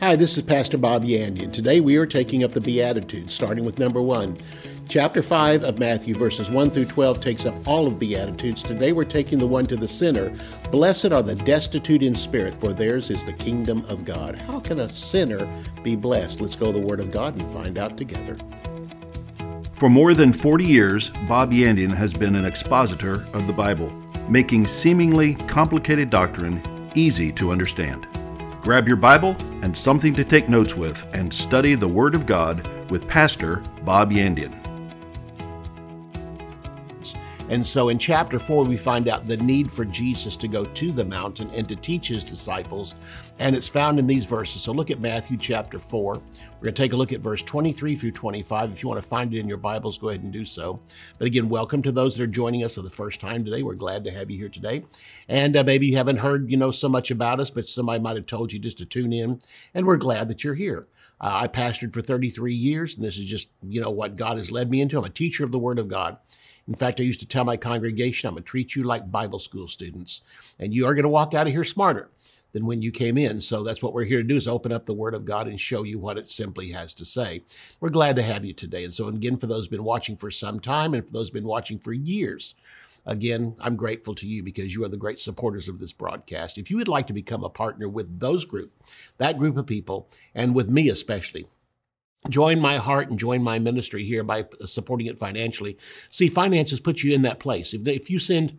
Hi, this is Pastor Bob Yandian. Today we are taking up the Beatitudes, starting with number 1. Chapter 5 of Matthew, verses 1 through 12, takes up all of Beatitudes. Today we're taking the one to the sinner. Blessed are the destitute in spirit, for theirs is the kingdom of God. How can a sinner be blessed? Let's go to the Word of God and find out together. For more than 40 years, Bob Yandian has been an expositor of the Bible, making seemingly complicated doctrine easy to understand. Grab your Bible and something to take notes with and study the Word of God with Pastor Bob Yandian. And so in chapter 4, we find out the need for Jesus to go to the mountain and to teach his disciples, and it's found in these verses. So look at Matthew chapter 4. We're going to take a look at verse 23 through 25. If you want to find it in your Bibles, go ahead and do so. But again, welcome to those that are joining us for the first time today. We're glad to have you here today. And maybe you haven't heard, so much about us, but somebody might have told you just to tune in, and we're glad that you're here. I pastored for 33 years, and this is just, what God has led me into. I'm a teacher of the Word of God. In fact, I used to tell my congregation, I'm going to treat you like Bible school students, and you are going to walk out of here smarter than when you came in. So that's what we're here to do, is open up the Word of God and show you what it simply has to say. We're glad to have you today. And so again, for those who've been watching for some time and for those who've been watching for years, again, I'm grateful to you because you are the great supporters of this broadcast. If you would like to become a partner with that group of people, and with me especially, join my heart and join my ministry here by supporting it financially. See, finances put you in that place. If you send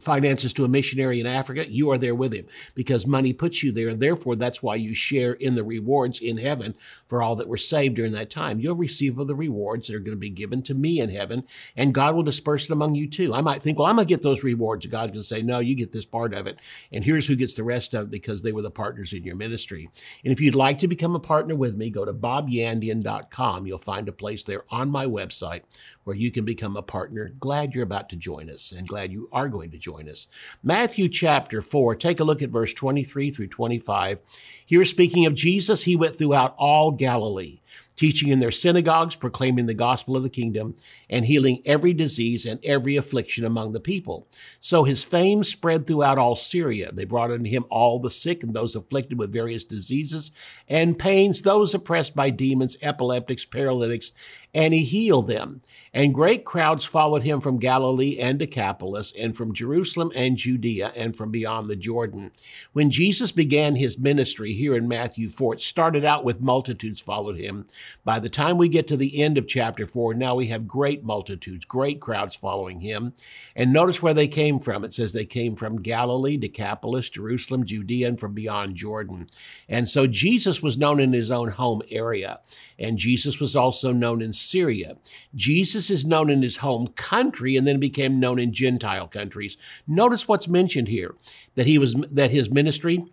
finances to a missionary in Africa, you are there with him because money puts you there. And therefore, that's why you share in the rewards in heaven for all that were saved during that time. You'll receive the rewards that are going to be given to me in heaven, and God will disperse it among you too. I might think, well, I'm going to get those rewards. God can say, no, you get this part of it. And here's who gets the rest of it because they were the partners in your ministry. And if you'd like to become a partner with me, go to BobYandian.com. You'll find a place there on my website where you can become a partner. Glad you're about to join us and glad you are going to join us. Matthew chapter 4, take a look at verse 23 through 25. Here, speaking of Jesus, he went throughout all Galilee, teaching in their synagogues, proclaiming the gospel of the kingdom, and healing every disease and every affliction among the people. So his fame spread throughout all Syria. They brought unto him all the sick and those afflicted with various diseases and pains, those oppressed by demons, epileptics, paralytics, and he healed them. And great crowds followed him from Galilee and Decapolis, and from Jerusalem and Judea, and from beyond the Jordan. When Jesus began his ministry here in Matthew 4, it started out with multitudes followed him. By the time we get to the end of chapter 4, now we have great multitudes, great crowds following him. And notice where they came from. It says they came from Galilee, Decapolis, Jerusalem, Judea, and from beyond Jordan. And so Jesus was known in his own home area. And Jesus was also known in Syria. Jesus is known in his home country and then became known in Gentile countries. Notice what's mentioned here, that his ministry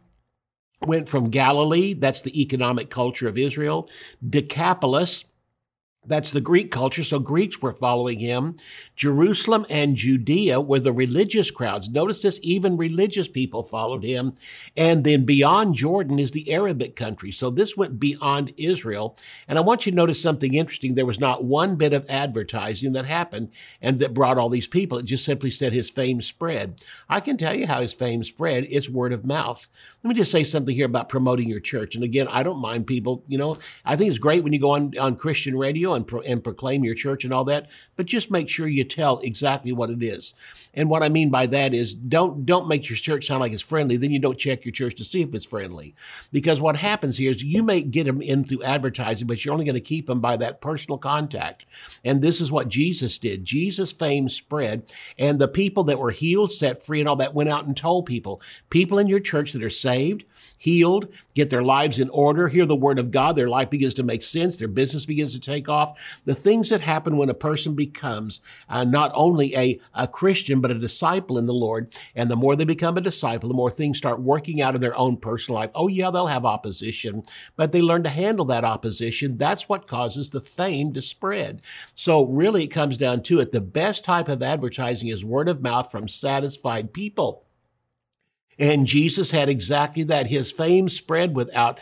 went from Galilee, that's the economic culture of Israel, Decapolis, that's the Greek culture, so Greeks were following him. Jerusalem and Judea were the religious crowds. Notice this, even religious people followed him. And then beyond Jordan is the Arabic country. So this went beyond Israel. And I want you to notice something interesting. There was not one bit of advertising that happened and that brought all these people. It just simply said his fame spread. I can tell you how his fame spread. It's word of mouth. Let me just say something here about promoting your church. And again, I don't mind people, I think it's great when you go on Christian radio and proclaim your church and all that, but just make sure you tell exactly what it is. And what I mean by that is don't make your church sound like it's friendly, then you don't check your church to see if it's friendly. Because what happens here is you may get them in through advertising, but you're only going to keep them by that personal contact. And this is what Jesus did. Jesus' fame spread, and the people that were healed, set free, and all that went out and told people. People in your church that are saved, healed, get their lives in order, hear the word of God, their life begins to make sense, their business begins to take off. The things that happen when a person becomes not only a Christian, but a disciple in the Lord. And the more they become a disciple, the more things start working out in their own personal life. Oh yeah, they'll have opposition, but they learn to handle that opposition. That's what causes the fame to spread. So really it comes down to it. The best type of advertising is word of mouth from satisfied people. And Jesus had exactly that. His fame spread without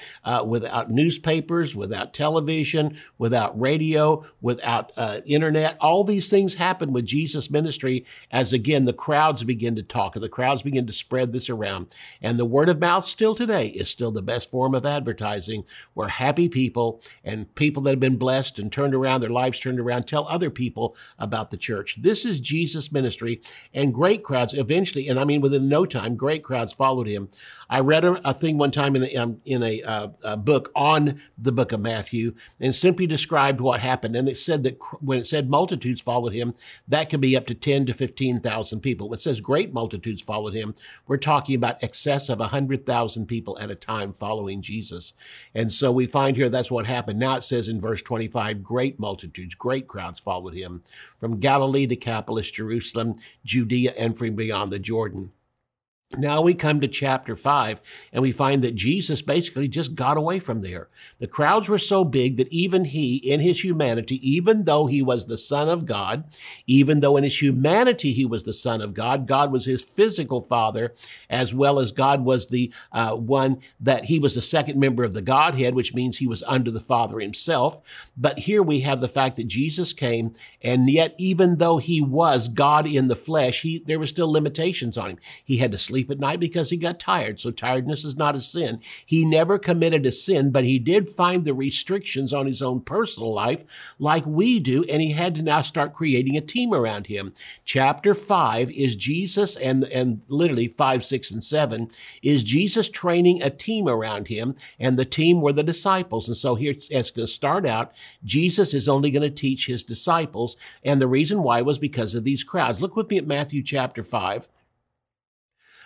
newspapers, without television, without radio, without internet. All these things happened with Jesus' ministry as, again, the crowds begin to talk and the crowds begin to spread this around. And the word of mouth still today is still the best form of advertising, where happy people and people that have been blessed and turned around, their lives turned around, tell other people about the church. This is Jesus' ministry, and great crowds eventually, and I mean within no time, great crowds followed him. I read a thing one time in a book on the book of Matthew, and simply described what happened. And it said that when it said multitudes followed him, that could be up to 10 to 15,000 people. When it says great multitudes followed him, we're talking about excess of 100,000 people at a time following Jesus. And so we find here that's what happened. Now it says in verse 25, great multitudes, great crowds followed him from Galilee, Decapolis, Jerusalem, Judea, and from beyond the Jordan. Now we come to chapter 5, and we find that Jesus basically just got away from there. The crowds were so big that even he, in his humanity, even though he was the Son of God, even though in his humanity he was the Son of God, God was his physical father, as well as God was the one that he was the second member of the Godhead, which means he was under the Father himself. But here we have the fact that Jesus came, and yet even though he was God in the flesh, there were still limitations on him. He had to sleep at night because he got tired. So tiredness is not a sin. He never committed a sin, but he did find the restrictions on his own personal life like we do, and he had to now start creating a team around him. Chapter 5 is Jesus, and literally 5, 6, and 7, is Jesus training a team around him, and the team were the disciples. And so here it's going to start out, Jesus is only going to teach his disciples, and the reason why was because of these crowds. Look with me at Matthew chapter 5.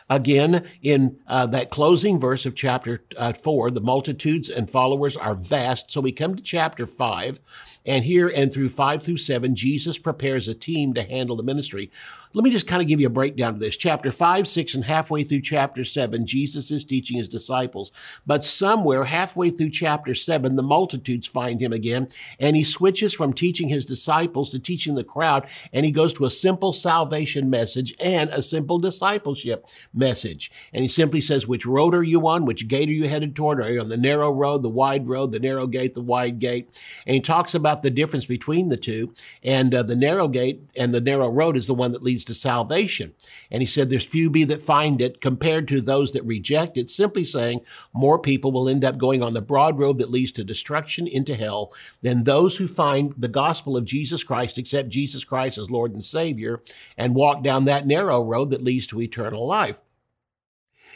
Again, in that closing verse of chapter 4, the multitudes and followers are vast. So we come to chapter 5, and here and through 5 through 7, Jesus prepares a team to handle the ministry. Let me just kind of give you a breakdown of this. Chapter 5, 6, and halfway through chapter 7, Jesus is teaching his disciples. But somewhere halfway through chapter 7, the multitudes find him again, and he switches from teaching his disciples to teaching the crowd, and he goes to a simple salvation message and a simple discipleship message. And he simply says, which road are you on? Which gate are you headed toward? Are you on the narrow road, the narrow gate, the wide gate? And he talks about the difference between the two. And the narrow gate and the narrow road is the one that leads to salvation. And he said, there's few be that find it compared to those that reject it, simply saying more people will end up going on the broad road that leads to destruction into hell than those who find the gospel of Jesus Christ, accept Jesus Christ as Lord and Savior, and walk down that narrow road that leads to eternal life.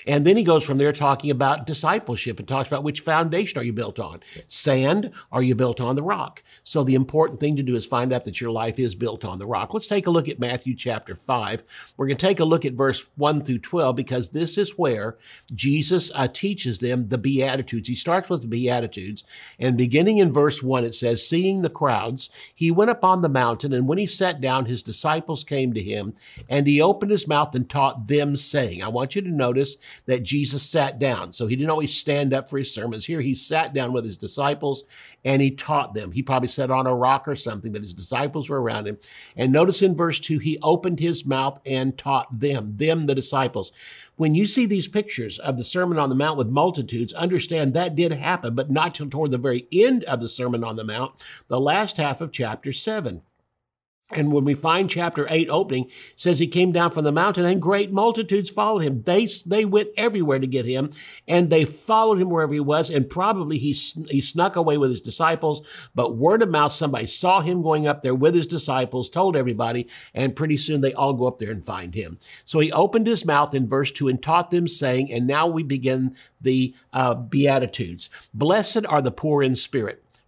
And then he goes from there talking about discipleship and talks about which foundation are you built on? Sand, are you built on the rock? So the important thing to do is find out that your life is built on the rock. Let's take a look at Matthew chapter 5. We're going to take a look at verse 1 through 12 because this is where Jesus teaches them the Beatitudes. He starts with the Beatitudes, and beginning in verse 1 it says, seeing the crowds, he went up on the mountain, and when he sat down, his disciples came to him, and he opened his mouth and taught them, saying, I want you to notice that Jesus sat down. So he didn't always stand up for his sermons. Here he sat down with his disciples and he taught them. He probably sat on a rock or something, but his disciples were around him. And notice in verse 2, he opened his mouth and taught them, the disciples. When you see these pictures of the Sermon on the Mount with multitudes, understand that did happen, but not till toward the very end of the Sermon on the Mount, the last half of chapter 7. And when we find chapter 8 opening, it says he came down from the mountain and great multitudes followed him. They went everywhere to get him, and they followed him wherever he was, and probably he snuck away with his disciples, but word of mouth, somebody saw him going up there with his disciples, told everybody, and pretty soon they all go up there and find him. So he opened his mouth in verse 2 and taught them, saying, and now we begin the Beatitudes. Blessed are the poor in spirit,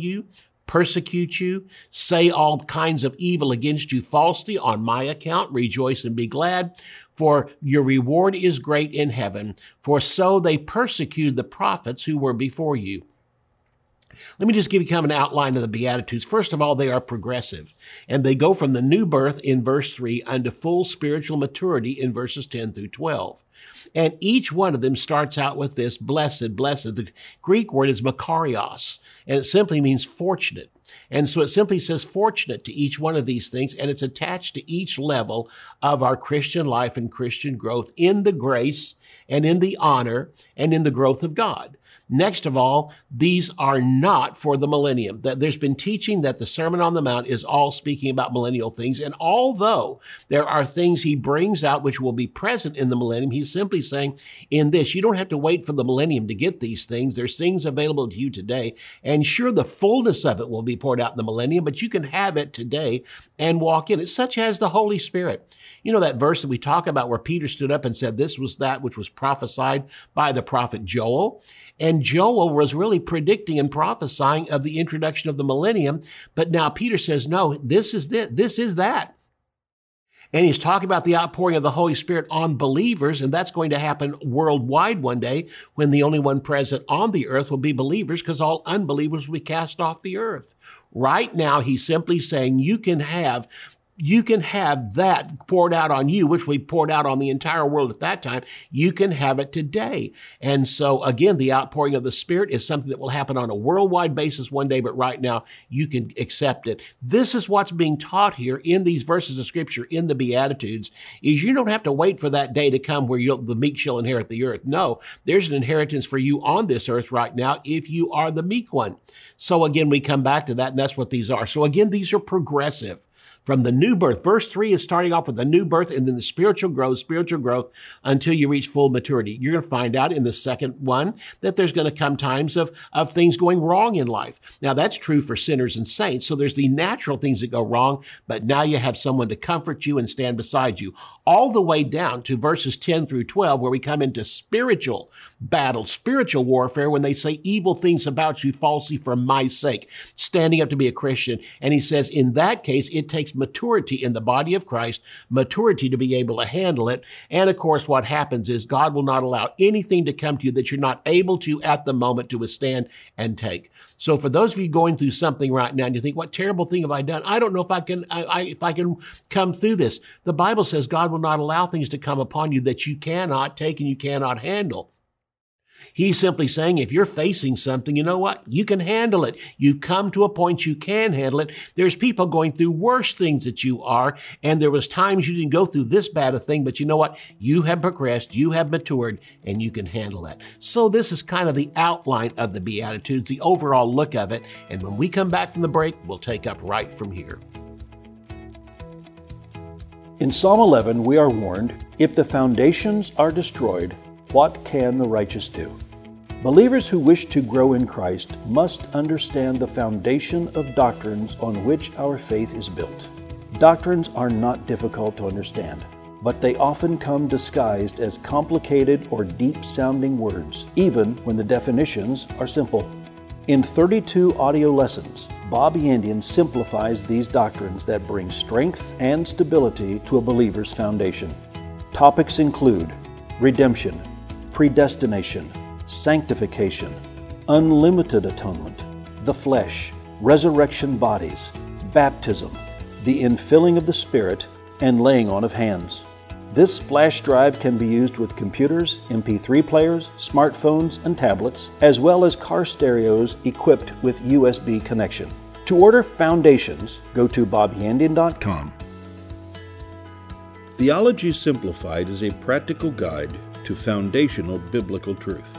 you, persecute you, say all kinds of evil against you falsely on my account. Rejoice and be glad, for your reward is great in heaven, for so they persecuted the prophets who were before you. Let me just give you kind of an outline of the Beatitudes. First of all, they are progressive, and they go from the new birth in verse 3 unto full spiritual maturity in verses 10 through 12. And each one of them starts out with this, blessed, blessed. The Greek word is makarios, and it simply means fortunate. And so it simply says fortunate to each one of these things, and it's attached to each level of our Christian life and Christian growth in the grace and in the honor and in the growth of God. Next of all, these are not for the millennium. There's been teaching that the Sermon on the Mount is all speaking about millennial things, and although there are things he brings out which will be present in the millennium, he's simply saying in this, you don't have to wait for the millennium to get these things. There's things available to you today, and sure, the fullness of it will be poured out in the millennium, but you can have it today and walk in it, such as the Holy Spirit. You know that verse that we talk about where Peter stood up and said, this was that which was prophesied by the prophet Joel. And Joel was really predicting and prophesying of the introduction of the millennium. But now Peter says, no, this is that. And he's talking about the outpouring of the Holy Spirit on believers, and that's going to happen worldwide one day when the only one present on the earth will be believers, because all unbelievers will be cast off the earth. Right now, he's simply saying you can have that poured out on you, which we poured out on the entire world at that time. You can have it today. And so again, the outpouring of the Spirit is something that will happen on a worldwide basis one day, but right now you can accept it. This is what's being taught here in these verses of Scripture in the Beatitudes, is you don't have to wait for that day to come where the meek shall inherit the earth. No, there's an inheritance for you on this earth right now if you are the meek one. So again, we come back to that, and that's what these are. So again, these are progressive. From the new birth, verse 3 is starting off with the new birth and then the spiritual growth until you reach full maturity. You're going to find out in the second one that there's going to come times of things going wrong in life. Now, that's true for sinners and saints. So there's the natural things that go wrong, but now you have someone to comfort you and stand beside you, all the way down to verses 10 through 12, where we come into spiritual battle, spiritual warfare, when they say evil things about you falsely for my sake, standing up to be a Christian. And he says, in that case, it takes maturity in the body of Christ, maturity to be able to handle it. And of course, what happens is God will not allow anything to come to you that you're not able to at the moment to withstand and take. So for those of you going through something right now and you think, what terrible thing have I done? I don't know if I can come through this. The Bible says God will not allow things to come upon you that you cannot take and you cannot handle. He's simply saying, if you're facing something, you know what? You can handle it. You've come to a point you can handle it. There's people going through worse things that you are, and there was times you didn't go through this bad a thing, but you know what? You have progressed, you have matured, and you can handle that. So this is kind of the outline of the Beatitudes, the overall look of it. And when we come back from the break, we'll take up right from here. In Psalm 11, we are warned, if the foundations are destroyed, what can the righteous do? Believers who wish to grow in Christ must understand the foundation of doctrines on which our faith is built. Doctrines are not difficult to understand, but they often come disguised as complicated or deep-sounding words, even when the definitions are simple. In 32 audio lessons, Bob Yandian simplifies these doctrines that bring strength and stability to a believer's foundation. Topics include redemption, predestination, sanctification, unlimited atonement, the flesh, resurrection bodies, baptism, the infilling of the Spirit, and laying on of hands. This flash drive can be used with computers, MP3 players, smartphones, and tablets, as well as car stereos equipped with USB connection. To order Foundations, go to BobYandian.com. Theology Simplified is a practical guide to foundational biblical truth.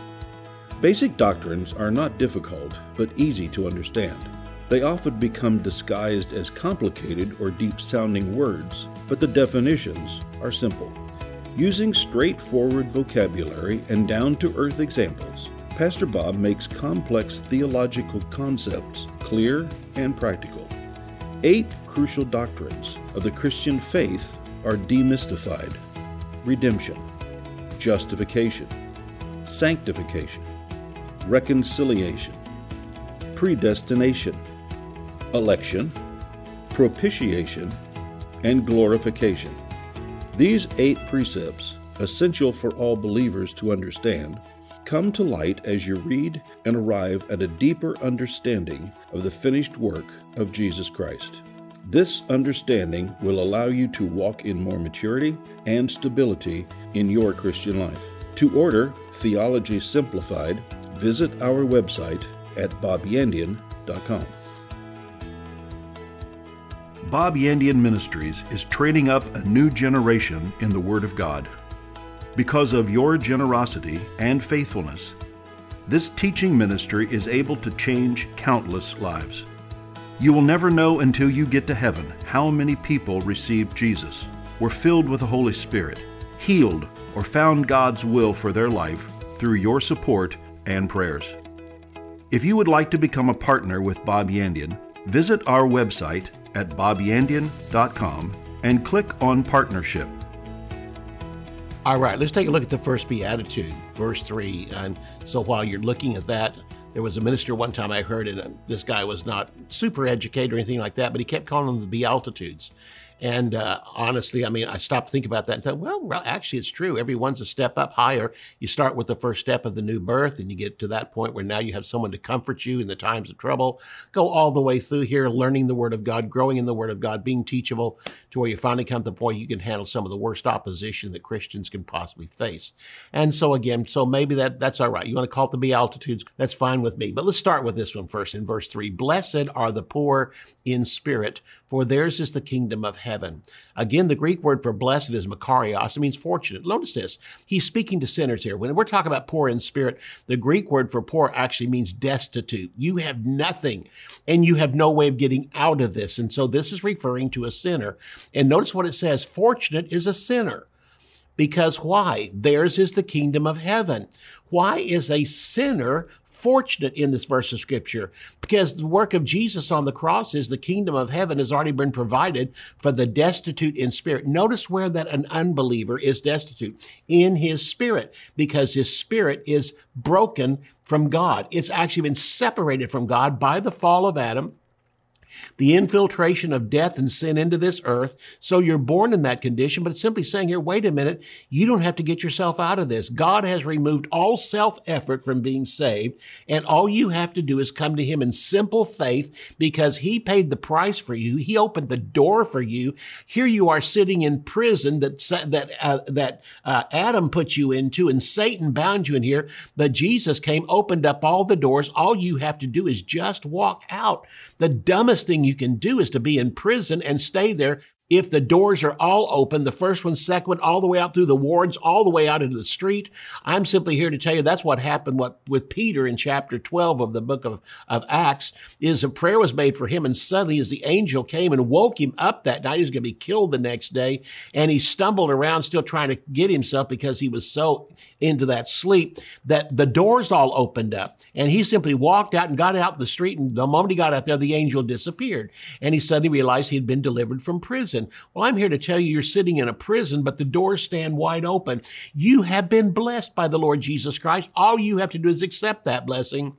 Basic doctrines are not difficult, but easy to understand. They often become disguised as complicated or deep-sounding words, but the definitions are simple. Using straightforward vocabulary and down-to-earth examples, Pastor Bob makes complex theological concepts clear and practical. 8 crucial doctrines of the Christian faith are demystified: redemption, justification, sanctification, reconciliation, predestination, election, propitiation, and glorification. These 8 precepts, essential for all believers to understand, come to light as you read and arrive at a deeper understanding of the finished work of Jesus Christ. This understanding will allow you to walk in more maturity and stability in your Christian life. To order Theology Simplified, visit our website at BobYandian.com. Bob Yandian Ministries is training up a new generation in the Word of God. Because of your generosity and faithfulness, this teaching ministry is able to change countless lives. You will never know until you get to heaven how many people received Jesus, were filled with the Holy Spirit, healed, or found God's will for their life through your support and prayers. If you would like to become a partner with Bob Yandian, visit our website at BobYandian.com and click on Partnership. All right, let's take a look at the first Beatitude, verse 3. And so while you're looking at that, there was a minister one time I heard, and this guy was not super educated or anything like that, but he kept calling them the Beatitudes. And honestly, I mean, I stopped thinking about that and thought, well, actually, it's true. Everyone's a step up higher. You start with the first step of the new birth, and you get to that point where now you have someone to comfort you in the times of trouble. Go all the way through here, learning the Word of God, growing in the Word of God, being teachable, to where you finally come to the point you can handle some of the worst opposition that Christians can possibly face. And so again, so maybe that's all right. You want to call it the Beatitudes? That's fine with me. But let's start with this one first in verse 3. Blessed are the poor in spirit, for theirs is the kingdom of heaven. Again, the Greek word for blessed is makarios. It means fortunate. Notice this. He's speaking to sinners here. When we're talking about poor in spirit, the Greek word for poor actually means destitute. You have nothing, and you have no way of getting out of this. And so this is referring to a sinner. And notice what it says. Fortunate is a sinner. Because why? Theirs is the kingdom of heaven. Why is a sinner fortunate in this verse of Scripture? Because the work of Jesus on the cross is the kingdom of heaven has already been provided for the destitute in spirit. Notice where that an unbeliever is destitute, in his spirit, because his spirit is broken from God. It's actually been separated from God by the fall of Adam, the infiltration of death and sin into this earth. So you're born in that condition, but it's simply saying here, wait a minute, you don't have to get yourself out of this. God has removed all self-effort from being saved, and all you have to do is come to Him in simple faith because He paid the price for you. He opened the door for you. Here you are sitting in prison that Adam put you into, and Satan bound you in here, but Jesus came, opened up all the doors. All you have to do is just walk out. The dumbest thing you can do is to be in prison and stay there. If the doors are all open, the first one, second one, all the way out through the wards, all the way out into the street. I'm simply here to tell you that's what happened with Peter in chapter 12 of the book of Acts, is a prayer was made for him, and suddenly as the angel came and woke him up that night, he was going to be killed the next day, and he stumbled around still trying to get himself because he was so into that sleep that the doors all opened up, and he simply walked out and got out the street, and the moment he got out there, the angel disappeared, and he suddenly realized he had been delivered from prison. Well, I'm here to tell you you're sitting in a prison, but the doors stand wide open. You have been blessed by the Lord Jesus Christ. All you have to do is accept that blessing.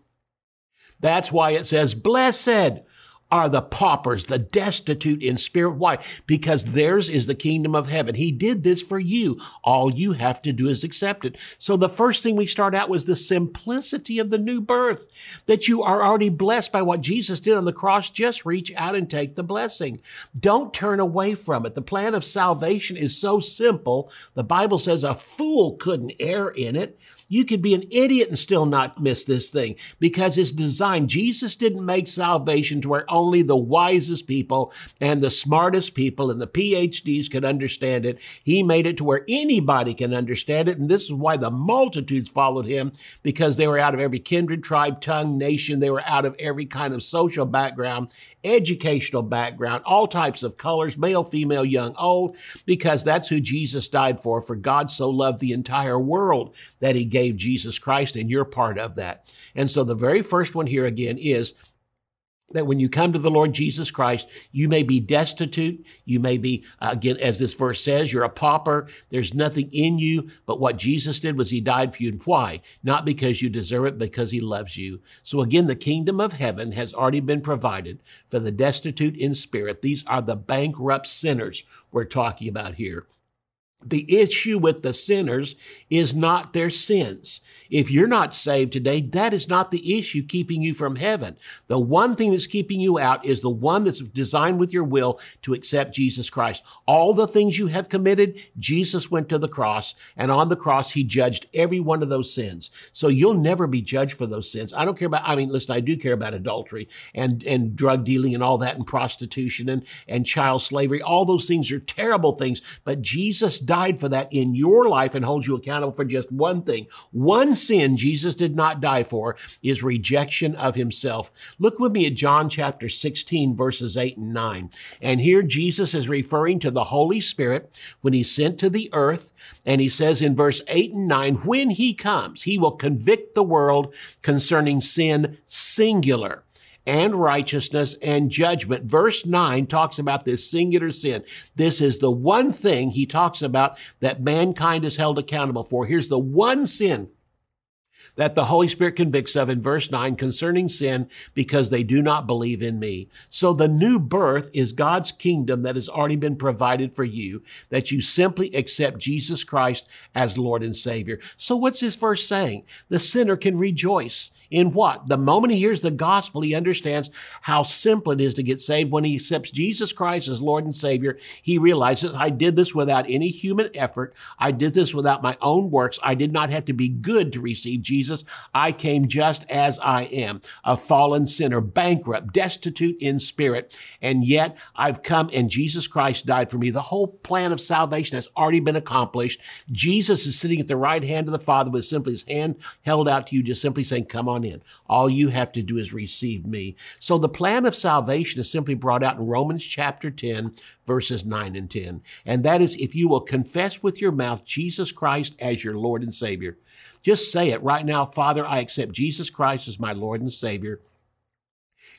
That's why it says, blessed are the paupers, the destitute in spirit. Why? Because theirs is the kingdom of heaven. He did this for you. All you have to do is accept it. So the first thing we start out was the simplicity of the new birth, that you are already blessed by what Jesus did on the cross. Just reach out and take the blessing. Don't turn away from it. The plan of salvation is so simple. The Bible says a fool couldn't err in it. You could be an idiot and still not miss this thing because it's designed. Jesus didn't make salvation to where only the wisest people and the smartest people and the PhDs could understand it. He made it to where anybody can understand it. And this is why the multitudes followed Him, because they were out of every kindred, tribe, tongue, nation. They were out of every kind of social background, educational background, all types of colors, male, female, young, old, because that's who Jesus died for. For God so loved the entire world that He gave Jesus Christ, and you're part of that. And so the very first one here again is that when you come to the Lord Jesus Christ, you may be destitute. You may be, again, as this verse says, you're a pauper. There's nothing in you, but what Jesus did was He died for you. And why? Not because you deserve it, because He loves you. So again, the kingdom of heaven has already been provided for the destitute in spirit. These are the bankrupt sinners we're talking about here. The issue with the sinners is not their sins. If you're not saved today, that is not the issue keeping you from heaven. The one thing that's keeping you out is the one that's designed with your will to accept Jesus Christ. All the things you have committed, Jesus went to the cross, and on the cross, he judged every one of those sins. So you'll never be judged for those sins. I do care about adultery and drug dealing and all that, and prostitution and child slavery. All those things are terrible things, but Jesus died for that in your life and holds you accountable for just one thing. One sin Jesus did not die for is rejection of himself. Look with me at John chapter 16, verses 8 and 9. And here Jesus is referring to the Holy Spirit when he sent to the earth. And he says in verse 8 and 9, when he comes, he will convict the world concerning sin, singular, and righteousness and judgment. Verse 9 talks about this singular sin. This is the one thing he talks about that mankind is held accountable for. Here's the one sin that the Holy Spirit convicts of in verse 9 concerning sin, because they do not believe in me. So the new birth is God's kingdom that has already been provided for you, that you simply accept Jesus Christ as Lord and Savior. So what's his verse saying? The sinner can rejoice in what? The moment he hears the gospel, he understands how simple it is to get saved. When he accepts Jesus Christ as Lord and Savior, he realizes, I did this without any human effort. I did this without my own works. I did not have to be good to receive Jesus. I came just as I am, a fallen sinner, bankrupt, destitute in spirit. And yet I've come and Jesus Christ died for me. The whole plan of salvation has already been accomplished. Jesus is sitting at the right hand of the Father with simply his hand held out to you, just simply saying, come on in. All you have to do is receive me. So the plan of salvation is simply brought out in Romans chapter 10, verses 9 and 10. And that is, if you will confess with your mouth Jesus Christ as your Lord and Savior. Just say it right now, Father, I accept Jesus Christ as my Lord and Savior.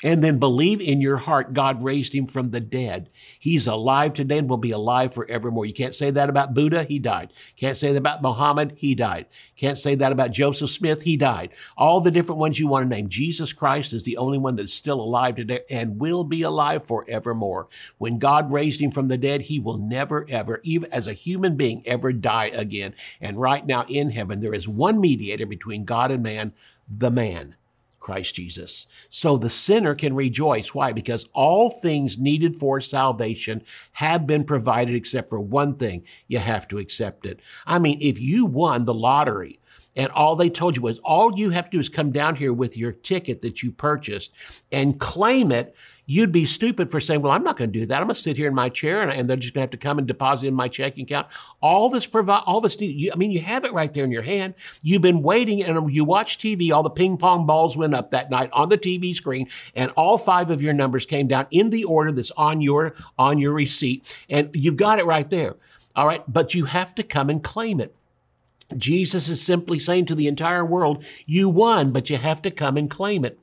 And then believe in your heart God raised him from the dead. He's alive today and will be alive forevermore. You can't say that about Buddha, he died. Can't say that about Muhammad, he died. Can't say that about Joseph Smith, he died. All the different ones you want to name. Jesus Christ is the only one that's still alive today and will be alive forevermore. When God raised him from the dead, he will never, ever, even as a human being, ever die again. And right now in heaven, there is one mediator between God and man, the man, Christ Jesus. So the sinner can rejoice. Why? Because all things needed for salvation have been provided except for one thing. You have to accept it. If you won the lottery and all they told you was all you have to do is come down here with your ticket that you purchased and claim it, you'd be stupid for saying, well, I'm not going to do that. I'm going to sit here in my chair and they're just going to have to come and deposit in my checking account. You have it right there in your hand. You've been waiting and you watch TV. All the ping pong balls went up that night on the TV screen and all 5 of your numbers came down in the order that's on your receipt. And you've got it right there. All right. But you have to come and claim it. Jesus is simply saying to the entire world, you won, but you have to come and claim it.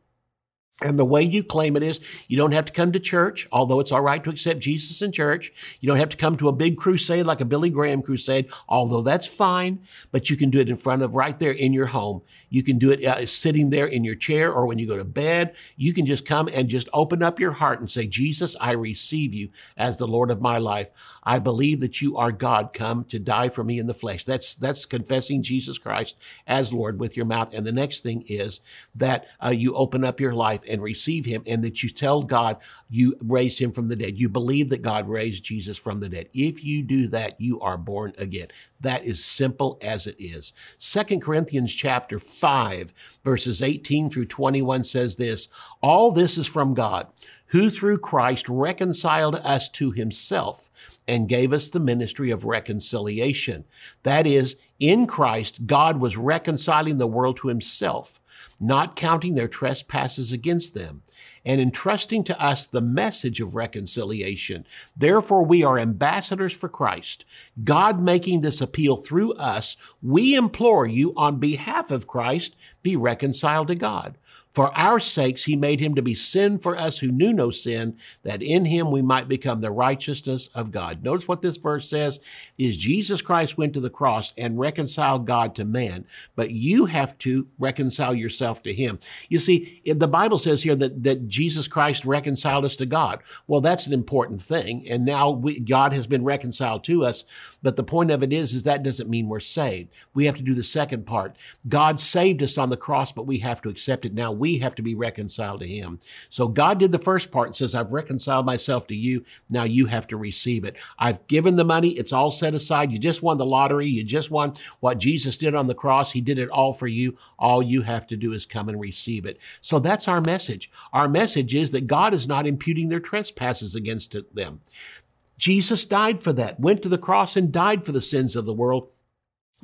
And the way you claim it is you don't have to come to church, although it's all right to accept Jesus in church. You don't have to come to a big crusade like a Billy Graham crusade, although that's fine, but you can do it in front of right there in your home. You can do it sitting there in your chair or when you go to bed. You can just come and just open up your heart and say, Jesus, I receive you as the Lord of my life. I believe that you are God come to die for me in the flesh. That's confessing Jesus Christ as Lord with your mouth. And the next thing is that you open up your life and receive him, and that you tell God you raised him from the dead. You believe that God raised Jesus from the dead. If you do that, you are born again. That is simple as it is. 2 Corinthians chapter 5, verses 18 through 21 says this, all this is from God, who through Christ reconciled us to himself and gave us the ministry of reconciliation. That is, in Christ, God was reconciling the world to himself, not counting their trespasses against them, and entrusting to us the message of reconciliation. Therefore, we are ambassadors for Christ, God making this appeal through us. We implore you on behalf of Christ, be reconciled to God. For our sakes, he made him to be sin for us who knew no sin, that in him we might become the righteousness of God. Notice what this verse says is Jesus Christ went to the cross and reconciled God to man, but you have to reconcile yourself to him. You see, the Bible says here that Jesus Christ reconciled us to God. Well, that's an important thing. And now God has been reconciled to us. But the point of it is that doesn't mean we're saved. We have to do the second part. God saved us on the cross, but we have to accept it now. We have to be reconciled to him. So God did the first part and says, I've reconciled myself to you. Now you have to receive it. I've given the money. It's all set aside. You just won the lottery. You just won what Jesus did on the cross. He did it all for you. All you have to do is come and receive it. So that's our message. Our message is that God is not imputing their trespasses against them. Jesus died for that, went to the cross and died for the sins of the world.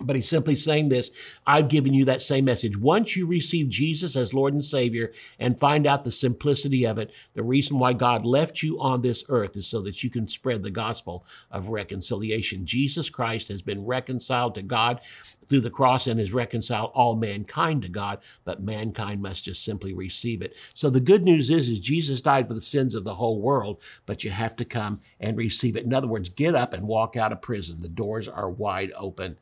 But he's simply saying this, I've given you that same message. Once you receive Jesus as Lord and Savior and find out the simplicity of it, the reason why God left you on this earth is so that you can spread the gospel of reconciliation. Jesus Christ has been reconciled to God through the cross and has reconciled all mankind to God, but mankind must just simply receive it. So the good news is Jesus died for the sins of the whole world, but you have to come and receive it. In other words, get up and walk out of prison. The doors are wide open.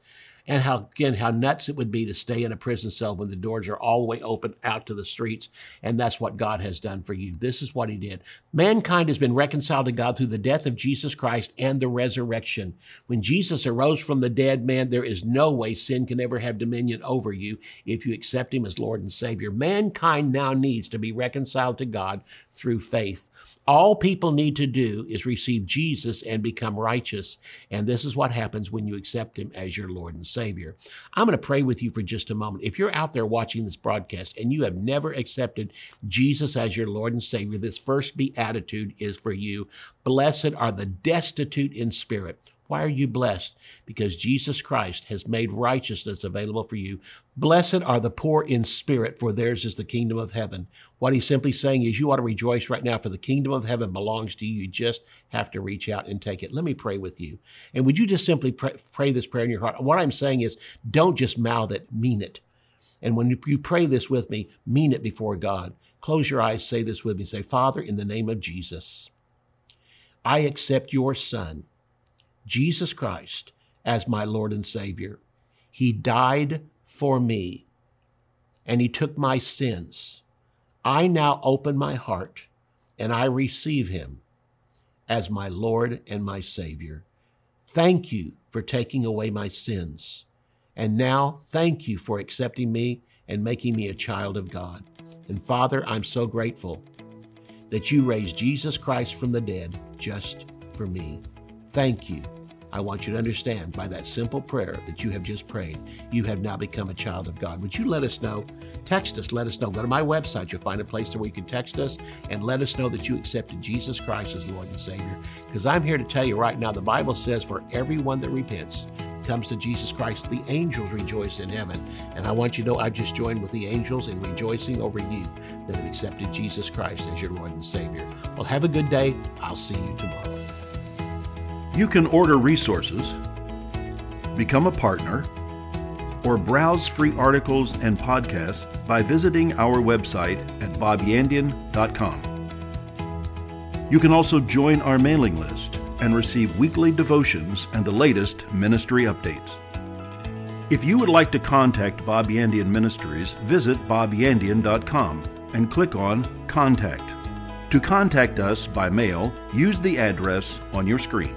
And how nuts it would be to stay in a prison cell when the doors are all the way open out to the streets. And that's what God has done for you. This is what he did. Mankind has been reconciled to God through the death of Jesus Christ and the resurrection. When Jesus arose from the dead, man, there is no way sin can ever have dominion over you if you accept him as Lord and Savior. Mankind now needs to be reconciled to God through faith. All people need to do is receive Jesus and become righteous. And this is what happens when you accept him as your Lord and Savior. I'm going to pray with you for just a moment. If you're out there watching this broadcast and you have never accepted Jesus as your Lord and Savior, this first beatitude is for you. Blessed are the destitute in spirit. Why are you blessed? Because Jesus Christ has made righteousness available for you. Blessed are the poor in spirit, for theirs is the kingdom of heaven. What he's simply saying is you ought to rejoice right now, for the kingdom of heaven belongs to you. You just have to reach out and take it. Let me pray with you. And would you just simply pray this prayer in your heart? What I'm saying is don't just mouth it, mean it. And when you pray this with me, mean it before God. Close your eyes, say this with me. Say, Father, in the name of Jesus, I accept your Son, Jesus Christ, as my Lord and Savior. He died for me and he took my sins. I now open my heart and I receive him as my Lord and my Savior. Thank you for taking away my sins. And now thank you for accepting me and making me a child of God. And Father, I'm so grateful that you raised Jesus Christ from the dead just for me. Thank you. I want you to understand by that simple prayer that you have just prayed, you have now become a child of God. Would you let us know? Text us, let us know. Go to my website, you'll find a place where you can text us and let us know that you accepted Jesus Christ as Lord and Savior. Because I'm here to tell you right now, the Bible says for everyone that repents, comes to Jesus Christ, the angels rejoice in heaven. And I want you to know I just joined with the angels in rejoicing over you that have accepted Jesus Christ as your Lord and Savior. Well, have a good day. I'll see you tomorrow. You can order resources, become a partner, or browse free articles and podcasts by visiting our website at BobYandian.com. You can also join our mailing list and receive weekly devotions and the latest ministry updates. If you would like to contact Bob Yandian Ministries, visit BobYandian.com and click on Contact. To contact us by mail, use the address on your screen.